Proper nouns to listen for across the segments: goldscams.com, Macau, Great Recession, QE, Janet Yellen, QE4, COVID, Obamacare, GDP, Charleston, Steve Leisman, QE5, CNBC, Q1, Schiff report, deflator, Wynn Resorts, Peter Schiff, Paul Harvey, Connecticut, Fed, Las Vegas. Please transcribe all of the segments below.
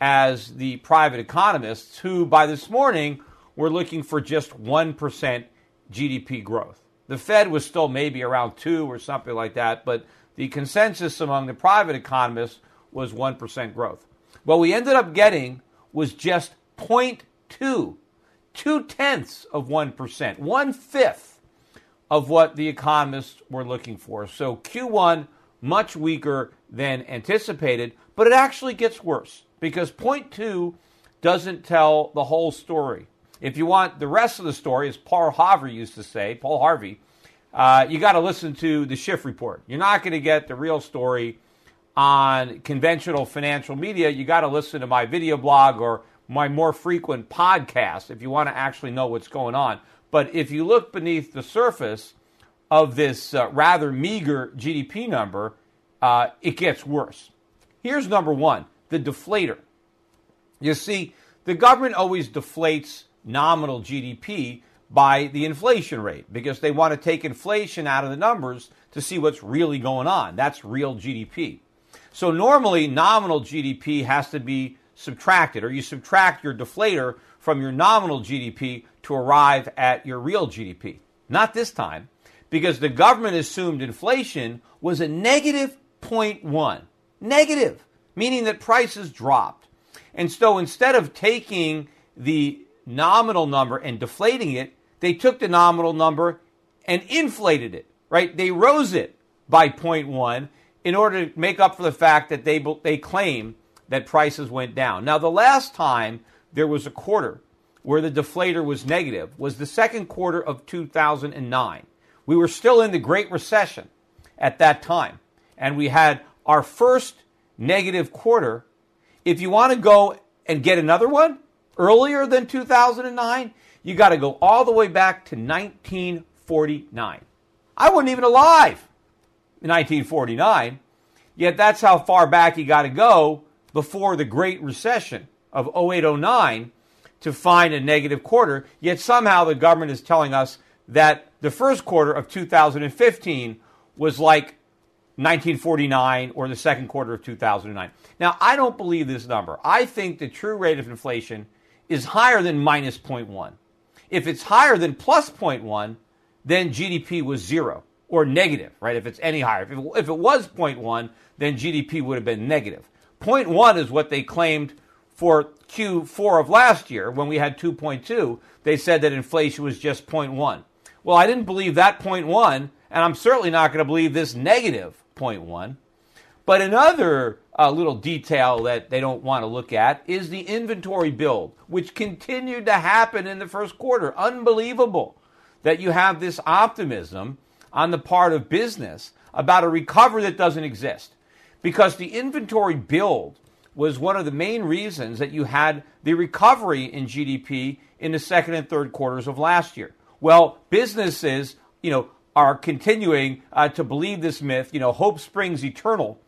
as the private economists, who by this morning were looking for just 1% GDP growth. The Fed was still maybe around 2 or something like that, but the consensus among the private economists was 1% growth. What we ended up getting was just 0.2%. 0.2%, 1/5 of what the economists were looking for. So Q1, much weaker than anticipated, but it actually gets worse because 0.2 doesn't tell the whole story. If you want the rest of the story, as Paul Harvey used to say, you got to listen to the Schiff report. You're not going to get the real story on conventional financial media. You got to listen to my video blog or my more frequent podcast if you want to actually know what's going on. But if you look beneath the surface of this rather meager GDP number, it gets worse. Here's number one, the deflator. You see, the government always deflates nominal GDP by the inflation rate because they want to take inflation out of the numbers to see what's really going on. That's real GDP. So normally, nominal GDP has to be subtracted, or you subtract your deflator from your nominal GDP to arrive at your real GDP. Not this time, because the government assumed inflation was a negative 0.1. Negative, meaning that prices dropped. And so instead of taking the nominal number and deflating it, they took the nominal number and inflated it, right? They rose it by 0.1 in order to make up for the fact that they claim that prices went down. Now, the last time there was a quarter where the deflator was negative was the second quarter of 2009. We were still in the Great Recession at that time, and we had our first negative quarter. If you want to go and get another one earlier than 2009, you got to go all the way back to 1949. I wasn't even alive in 1949, yet that's how far back you got to go before the Great Recession of 08-09 to find a negative quarter, yet somehow the government is telling us that the first quarter of 2015 was like 1949 or the second quarter of 2009. Now, I don't believe this number. I think the true rate of inflation is higher than minus 0.1. If it's higher than plus 0.1, then GDP was zero or negative, right? If it's any higher. If it was 0.1, then GDP would have been negative. 0.1 is what they claimed for Q4 of last year when we had 2.2. They said that inflation was just 0.1. Well, I didn't believe that 0.1, and I'm certainly not going to believe this negative 0.1. But another little detail that they don't want to look at is the inventory build, which continued to happen in the first quarter. Unbelievable that you have this optimism on the part of business about a recovery that doesn't exist, because the inventory build was one of the main reasons that you had the recovery in GDP in the second and third quarters of last year. Well, businesses, are continuing to believe this myth, hope springs eternal.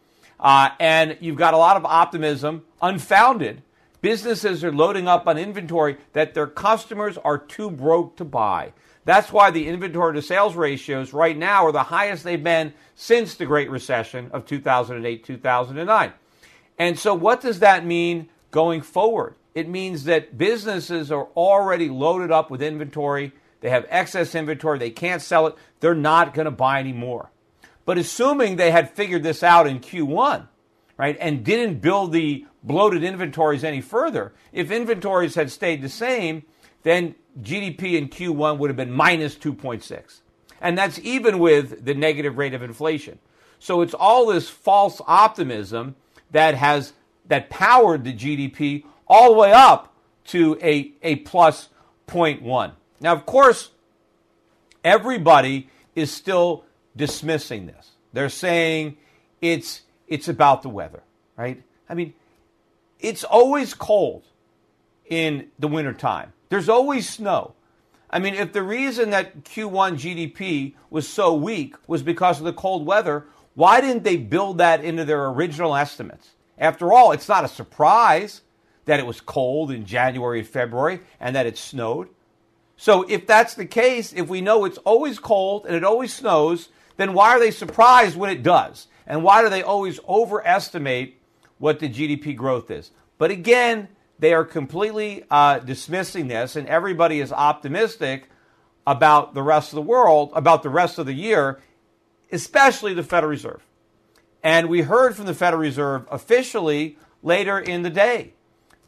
And you've got a lot of optimism, unfounded. Businesses are loading up on inventory that their customers are too broke to buy. That's why the inventory to sales ratios right now are the highest they've been since the Great Recession of 2008, 2009. And so what does that mean going forward? It means that businesses are already loaded up with inventory. They have excess inventory. They can't sell it. They're not going to buy any more. But assuming they had figured this out in Q1, right, and didn't build the bloated inventories any further, if inventories had stayed the same, then GDP in Q1 would have been minus 2.6. And that's even with the negative rate of inflation. So it's all this false optimism that powered the GDP all the way up to a plus 0.1. Now, of course, everybody is still dismissing this. They're saying it's about the weather, right? I mean, it's always cold in the wintertime. There's always snow. I mean, if the reason that Q1 GDP was so weak was because of the cold weather, why didn't they build that into their original estimates? After all, it's not a surprise that it was cold in January and February and that it snowed. So if that's the case, if we know it's always cold and it always snows, then why are they surprised when it does? And why do they always overestimate what the GDP growth is? But again, they are completely dismissing this, and everybody is optimistic about the rest of the world, about the rest of the year, especially the Federal Reserve. And we heard from the Federal Reserve officially later in the day.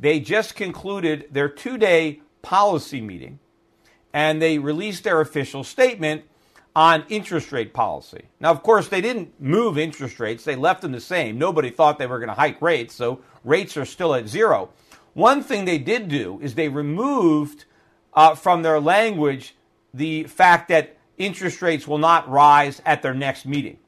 They just concluded their two-day policy meeting, and they released their official statement on interest rate policy. Now, of course, they didn't move interest rates. They left them the same. Nobody thought they were going to hike rates, so rates are still at zero. One thing they did do is they removed from their language the fact that interest rates will not rise at their next meeting.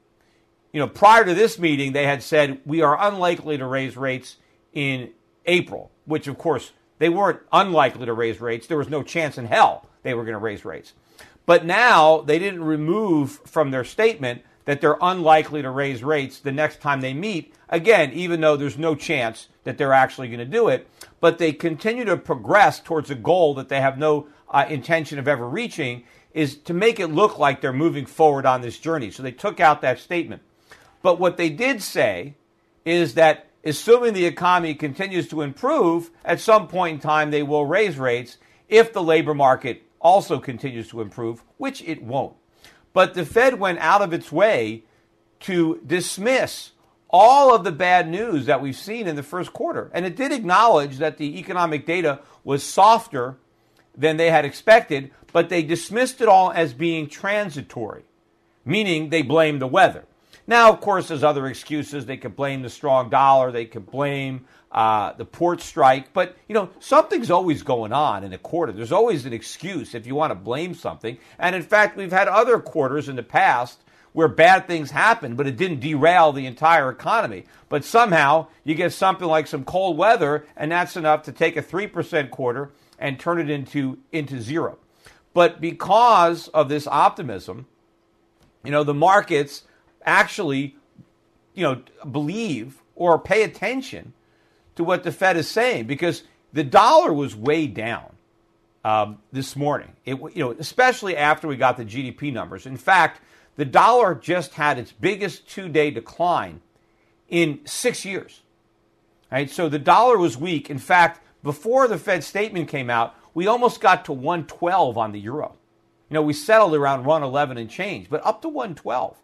Prior to this meeting, they had said we are unlikely to raise rates in April, which, of course, they weren't unlikely to raise rates. There was no chance in hell they were going to raise rates. But now they didn't remove from their statement that they're unlikely to raise rates the next time they meet, again, even though there's no chance that they're actually going to do it. But they continue to progress towards a goal that they have no intention of ever reaching, is to make it look like they're moving forward on this journey. So they took out that statement. But what they did say is that assuming the economy continues to improve, at some point in time they will raise rates if the labor market also continues to improve, which it won't. But the Fed went out of its way to dismiss all of the bad news that we've seen in the first quarter. And it did acknowledge that the economic data was softer than they had expected, but they dismissed it all as being transitory, meaning they blamed the weather. Now, of course, there's other excuses. They could blame the strong dollar. They could blame the port strike. But, you know, something's always going on in a quarter. There's always an excuse if you want to blame something. And, in fact, we've had other quarters in the past where bad things happened, but it didn't derail the entire economy. But somehow you get something like some cold weather, and that's enough to take a 3% quarter and turn it into zero. But because of this optimism, you know, the markets actually, you know, believe or pay attention to what the Fed is saying, because the dollar was way down this morning. Especially after we got the GDP numbers. In fact, the dollar just had its biggest two-day decline in 6 years. Right? So the dollar was weak. In fact, before the Fed statement came out, we almost got to 112 on the euro. You know, we settled around 111 and change, but up to 112.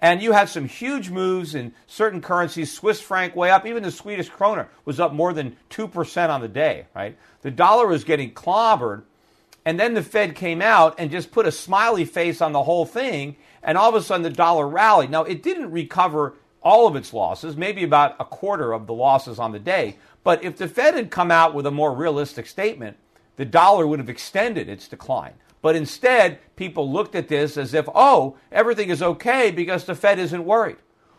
And you had some huge moves in certain currencies, Swiss franc way up. Even the Swedish kroner was up more than 2% on the day, right? The dollar was getting clobbered. And then the Fed came out and just put a smiley face on the whole thing. And all of a sudden, the dollar rallied. Now, it didn't recover all of its losses, maybe about a quarter of the losses on the day. But if the Fed had come out with a more realistic statement, the dollar would have extended its decline. But instead, people looked at this as if, oh, everything is okay because the Fed isn't worried.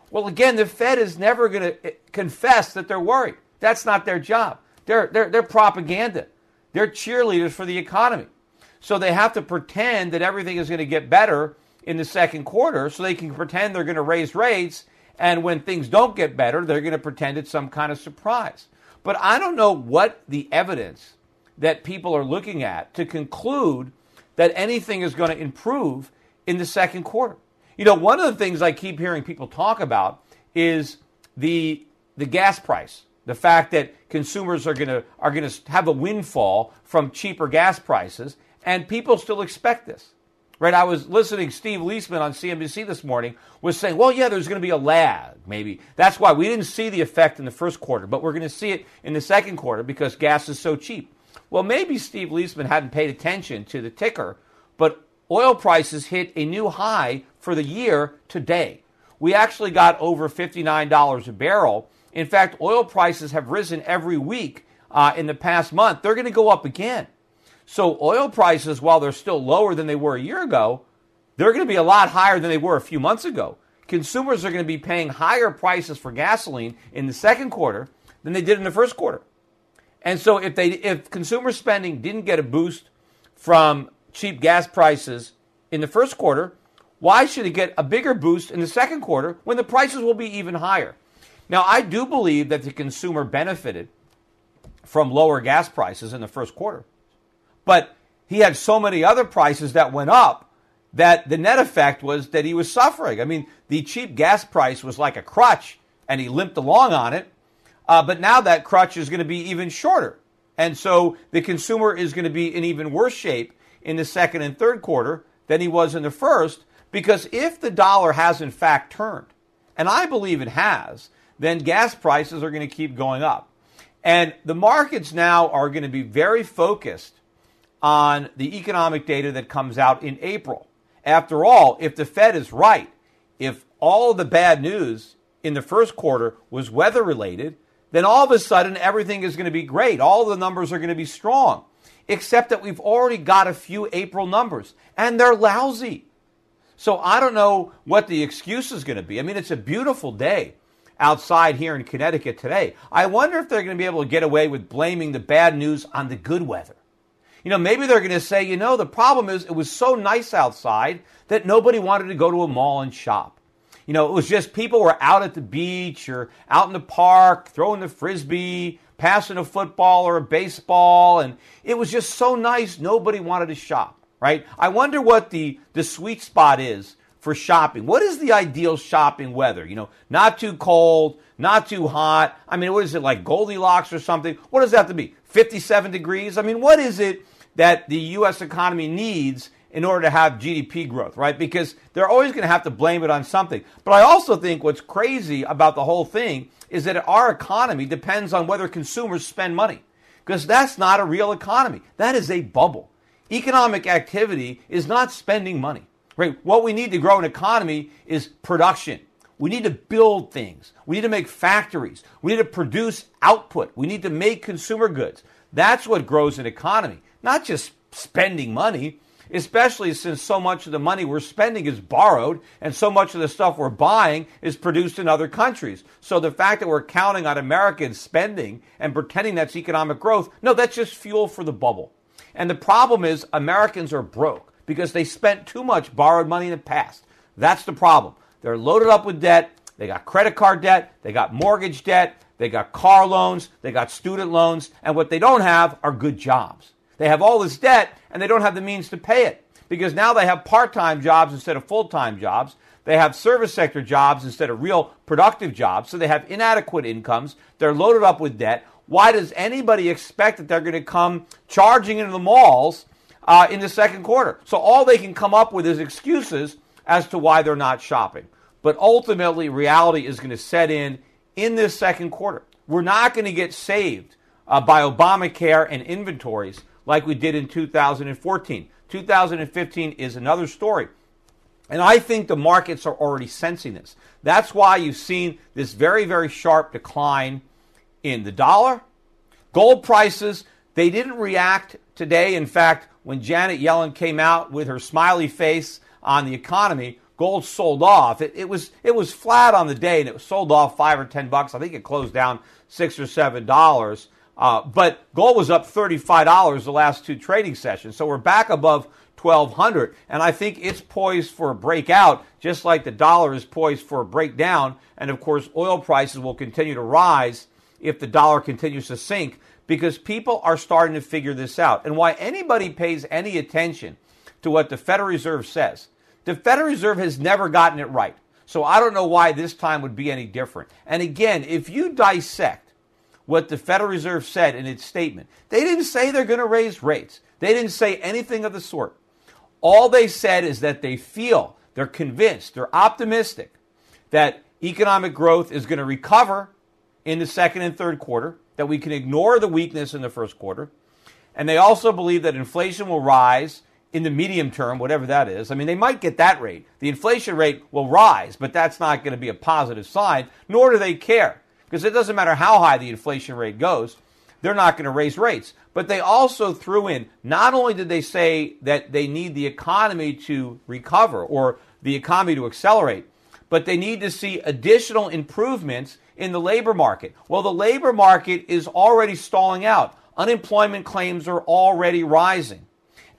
Well, again, the Fed is never going to confess that they're worried. That's not their job. They're propaganda. They're cheerleaders for the economy. So they have to pretend that everything is going to get better in the second quarter so they can pretend they're going to raise rates. And when things don't get better, they're going to pretend it's some kind of surprise. But I don't know what the evidence that people are looking at to conclude that anything is going to improve in the second quarter. You know, one of the things I keep hearing people talk about is the gas price. The fact that consumers are going to have a windfall from cheaper gas prices. And people still expect this, right? I was listening, Steve Leisman on CNBC this morning was saying, well, yeah, there's going to be a lag, maybe. That's why we didn't see the effect in the first quarter, but we're going to see it in the second quarter because gas is so cheap. Well, maybe Steve Leisman hadn't paid attention to the ticker, but oil prices hit a new high for the year today. We actually got over $59 a barrel. In fact, oil prices have risen every week in the past month. They're going to go up again. So oil prices, while they're still lower than they were a year ago, they're going to be a lot higher than they were a few months ago. Consumers are going to be paying higher prices for gasoline in the second quarter than they did in the first quarter. And so if consumer spending didn't get a boost from cheap gas prices in the first quarter, why should it get a bigger boost in the second quarter when the prices will be even higher? Now, I do believe that the consumer benefited from lower gas prices in the first quarter. But he had so many other prices that went up that the net effect was that he was suffering. I mean, the cheap gas price was like a crutch, and he limped along on it. But now that crutch is going to be even shorter. And so the consumer is going to be in even worse shape in the second and third quarter than he was in the first, because if the dollar has in fact turned, and I believe it has, then gas prices are going to keep going up. And the markets now are going to be very focused on the economic data that comes out in April. After all, if the Fed is right, if all the bad news in the first quarter was weather-related, then all of a sudden everything is going to be great. All the numbers are going to be strong, except that we've already got a few April numbers, and they're lousy. So I don't know what the excuse is going to be. I mean, it's a beautiful day outside here in Connecticut today. I wonder if they're going to be able to get away with blaming the bad news on the good weather. You know, maybe they're going to say, you know, the problem is it was so nice outside that nobody wanted to go to a mall and shop. You know, it was just people were out at the beach or out in the park, throwing the frisbee, passing a football or a baseball. And it was just so nice, nobody wanted to shop, right? I wonder what the sweet spot is for shopping. What is the ideal shopping weather? You know, not too cold, not too hot. I mean, what is it, like Goldilocks or something? What does that have to be? 57 degrees? I mean, what is it that the U.S. economy needs in order to have GDP growth, right? Because they're always going to have to blame it on something. But I also think what's crazy about the whole thing is that our economy depends on whether consumers spend money, because that's not a real economy. That is a bubble. Economic activity is not spending money, right? What we need to grow an economy is production. We need to build things. We need to make factories. We need to produce output. We need to make consumer goods. That's what grows an economy, not just spending money, especially since so much of the money we're spending is borrowed and so much of the stuff we're buying is produced in other countries. So the fact that we're counting on Americans spending and pretending that's economic growth, no, that's just fuel for the bubble. And the problem is Americans are broke because they spent too much borrowed money in the past. That's the problem. They're loaded up with debt. They got credit card debt. They got mortgage debt. They got car loans. They got student loans. And what they don't have are good jobs. They have all this debt and they don't have the means to pay it because now they have part-time jobs instead of full-time jobs. They have service sector jobs instead of real productive jobs. So they have inadequate incomes. They're loaded up with debt. Why does anybody expect that they're going to come charging into the malls in the second quarter? So all they can come up with is excuses as to why they're not shopping. But ultimately, reality is going to set in this second quarter. We're not going to get saved by Obamacare and inventories like we did in 2014. 2015 is another story. And I think the markets are already sensing this. That's why you've seen this very, very sharp decline in the dollar. Gold prices, they didn't react today. In fact, when Janet Yellen came out with her smiley face on the economy, gold sold off. It was flat on the day, and it sold off $5 or $10. I think it closed down $6 or $7. But gold was up $35 the last two trading sessions. So we're back above 1,200. And I think it's poised for a breakout, just like the dollar is poised for a breakdown. And of course, oil prices will continue to rise if the dollar continues to sink because people are starting to figure this out. And why anybody pays any attention to what the Federal Reserve says. The Federal Reserve has never gotten it right. So I don't know why this time would be any different. And again, if you dissect what the Federal Reserve said in its statement. They didn't say they're going to raise rates. They didn't say anything of the sort. All they said is that they feel, they're convinced, they're optimistic that economic growth is going to recover in the second and third quarter, that we can ignore the weakness in the first quarter. And they also believe that inflation will rise in the medium term, whatever that is. I mean, they might get that rate. The inflation rate will rise, but that's not going to be a positive sign, nor do they care. Because it doesn't matter how high the inflation rate goes, they're not going to raise rates. But they also threw in, not only did they say that they need the economy to recover or the economy to accelerate, but they need to see additional improvements in the labor market. Well, the labor market is already stalling out. Unemployment claims are already rising.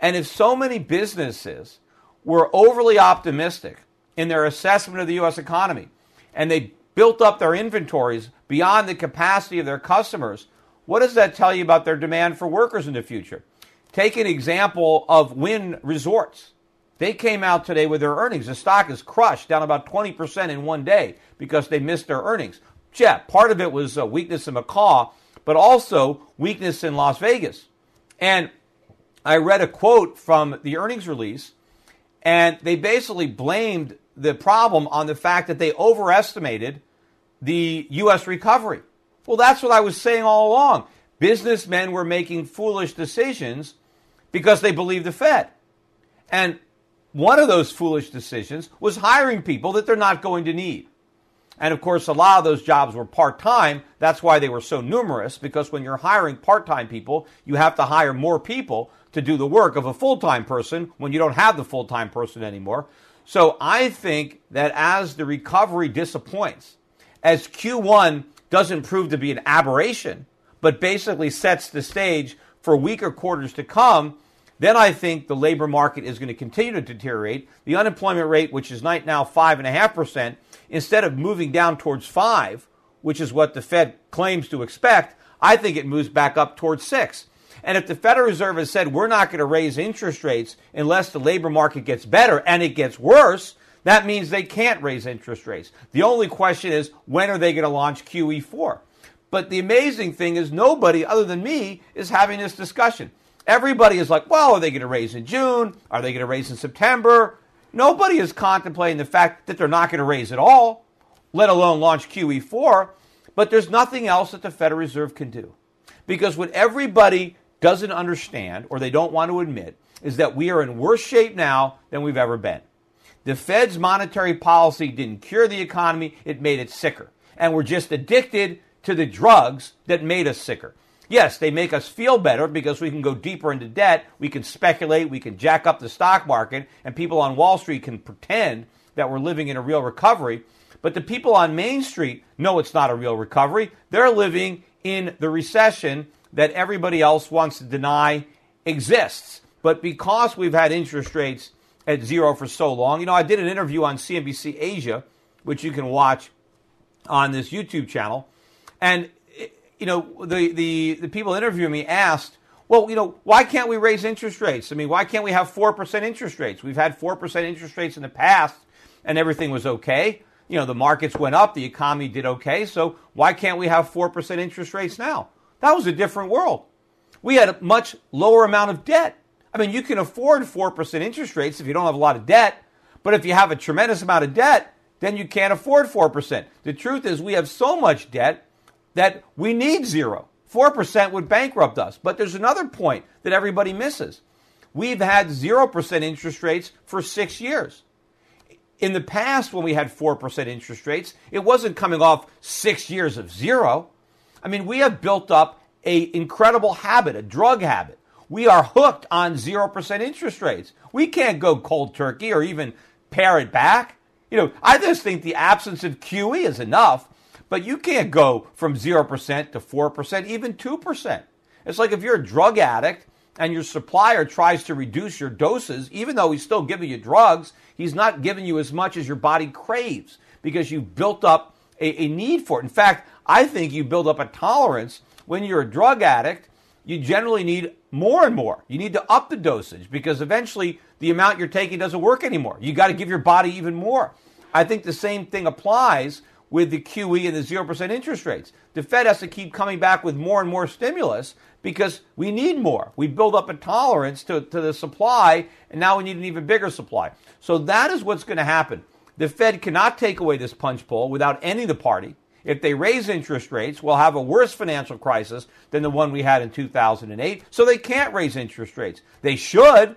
And if so many businesses were overly optimistic in their assessment of the U.S. economy and they built up their inventories beyond the capacity of their customers, what does that tell you about their demand for workers in the future? Take an example of Wynn Resorts. They came out today with their earnings. The stock is crushed, down about 20% in one day because they missed their earnings. Yeah, part of it was weakness in Macau, but also weakness in Las Vegas. And I read a quote from the earnings release, and they basically blamed the problem on the fact that they overestimated the U.S. recovery. Well, that's what I was saying all along. Businessmen were making foolish decisions because they believed the Fed. And one of those foolish decisions was hiring people that they're not going to need. And of course, a lot of those jobs were part-time. That's why they were so numerous, because when you're hiring part-time people, you have to hire more people to do the work of a full-time person when you don't have the full-time person anymore. So I think that as the recovery disappoints, as Q1 doesn't prove to be an aberration, but basically sets the stage for weaker quarters to come, then I think the labor market is going to continue to deteriorate. The unemployment rate, which is right now 5.5%, instead of moving down towards 5, which is what the Fed claims to expect, I think it moves back up towards 6. And if the Federal Reserve has said we're not going to raise interest rates unless the labor market gets better, and it gets worse, that means they can't raise interest rates. The only question is, when are they going to launch QE4? But the amazing thing is nobody other than me is having this discussion. Everybody is like, well, are they going to raise in June? Are they going to raise in September? Nobody is contemplating the fact that they're not going to raise at all, let alone launch QE4. But there's nothing else that the Federal Reserve can do. Because what everybody doesn't understand, or they don't want to admit, is that we are in worse shape now than we've ever been. The Fed's monetary policy didn't cure the economy. It made it sicker. And we're just addicted to the drugs that made us sicker. Yes, they make us feel better because we can go deeper into debt. We can speculate. We can jack up the stock market. And people on Wall Street can pretend that we're living in a real recovery. But the people on Main Street know it's not a real recovery. They're living in the recession that everybody else wants to deny exists. But because we've had interest rates at zero for so long, you know, I did an interview on CNBC Asia, which you can watch on this YouTube channel. And, you know, the people interviewing me asked, well, you know, why can't we raise interest rates? I mean, why can't we have 4% interest rates? We've had 4% interest rates in the past and everything was okay. You know, the markets went up, the economy did okay. So why can't we have 4% interest rates now? That was a different world. We had a much lower amount of debt. I mean, you can afford 4% interest rates if you don't have a lot of debt. But if you have a tremendous amount of debt, then you can't afford 4%. The truth is we have so much debt that we need zero. 4% would bankrupt us. But there's another point that everybody misses. We've had 0% interest rates for 6 years. In the past, when we had 4% interest rates, it wasn't coming off 6 years of zero. I mean, we have built up an incredible habit, a drug habit. We are hooked on 0% interest rates. We can't go cold turkey or even pare it back. You know, I just think the absence of QE is enough, but you can't go from 0% to 4%, even 2%. It's like if you're a drug addict and your supplier tries to reduce your doses, even though he's still giving you drugs, he's not giving you as much as your body craves because you've built up a need for it. In fact, I think you build up a tolerance. When you're a drug addict, you generally need more and more. You need to up the dosage because eventually the amount you're taking doesn't work anymore. You got to give your body even more. I think the same thing applies with the QE and the 0% interest rates. The Fed has to keep coming back with more and more stimulus because we need more. We build up a tolerance to the supply, and now we need an even bigger supply. So that is what's going to happen. The Fed cannot take away this punch bowl without ending the party. If they raise interest rates, we'll have a worse financial crisis than the one we had in 2008. So they can't raise interest rates. They should.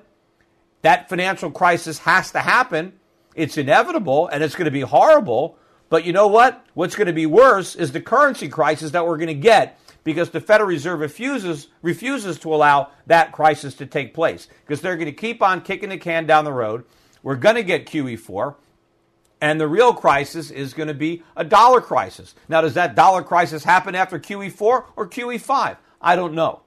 That financial crisis has to happen. It's inevitable, and it's going to be horrible. But you know what? What's going to be worse is the currency crisis that we're going to get because the Federal Reserve refuses to allow that crisis to take place because they're going to keep on kicking the can down the road. We're going to get QE4. And the real crisis is going to be a dollar crisis. Now, does that dollar crisis happen after QE4 or QE5? I don't know.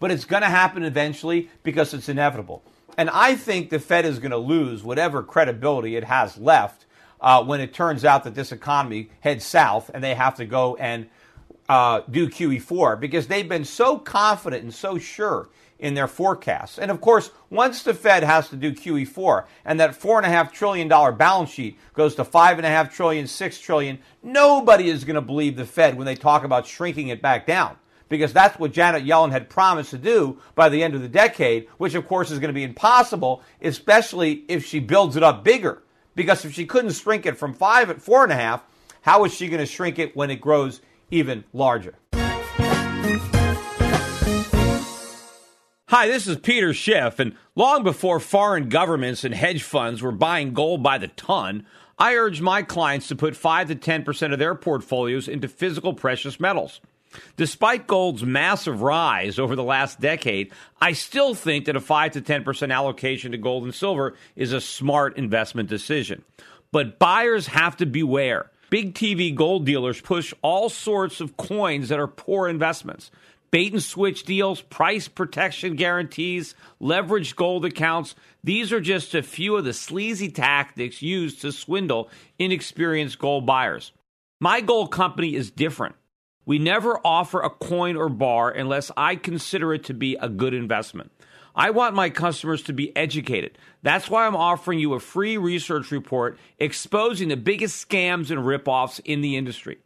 But it's going to happen eventually because it's inevitable. And I think the Fed is going to lose whatever credibility it has left when it turns out that this economy heads south and they have to go and do QE4 because they've been so confident and so sure in their forecasts. And of course, once the Fed has to do QE4 and that $4.5 trillion balance sheet goes to $5.5 trillion, $6 trillion, nobody is going to believe the Fed when they talk about shrinking it back down because that's what Janet Yellen had promised to do by the end of the decade, which of course is going to be impossible, especially if she builds it up bigger. Because if she couldn't shrink it from 5 at 4.5, how is she going to shrink it when it grows even larger? Hi, this is Peter Schiff, and long before foreign governments and hedge funds were buying gold by the ton, I urged my clients to put 5 to 10% of their portfolios into physical precious metals. Despite gold's massive rise over the last decade, I still think that a 5 to 10% allocation to gold and silver is a smart investment decision. But buyers have to beware. Big TV gold dealers push all sorts of coins that are poor investments. Bait-and-switch deals, price protection guarantees, leveraged gold accounts. These are just a few of the sleazy tactics used to swindle inexperienced gold buyers. My gold company is different. We never offer a coin or bar unless I consider it to be a good investment. I want my customers to be educated. That's why I'm offering you a free research report exposing the biggest scams and ripoffs in the industry.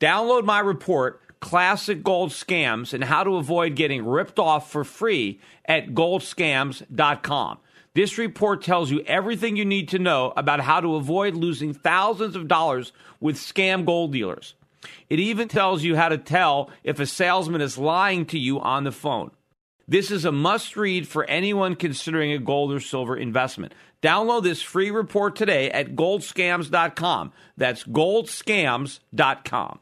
Download my report, Classic Gold Scams and How to Avoid Getting Ripped Off, for free at goldscams.com. This report tells you everything you need to know about how to avoid losing thousands of dollars with scam gold dealers. It even tells you how to tell if a salesman is lying to you on the phone. This is a must-read for anyone considering a gold or silver investment. Download this free report today at goldscams.com. That's goldscams.com.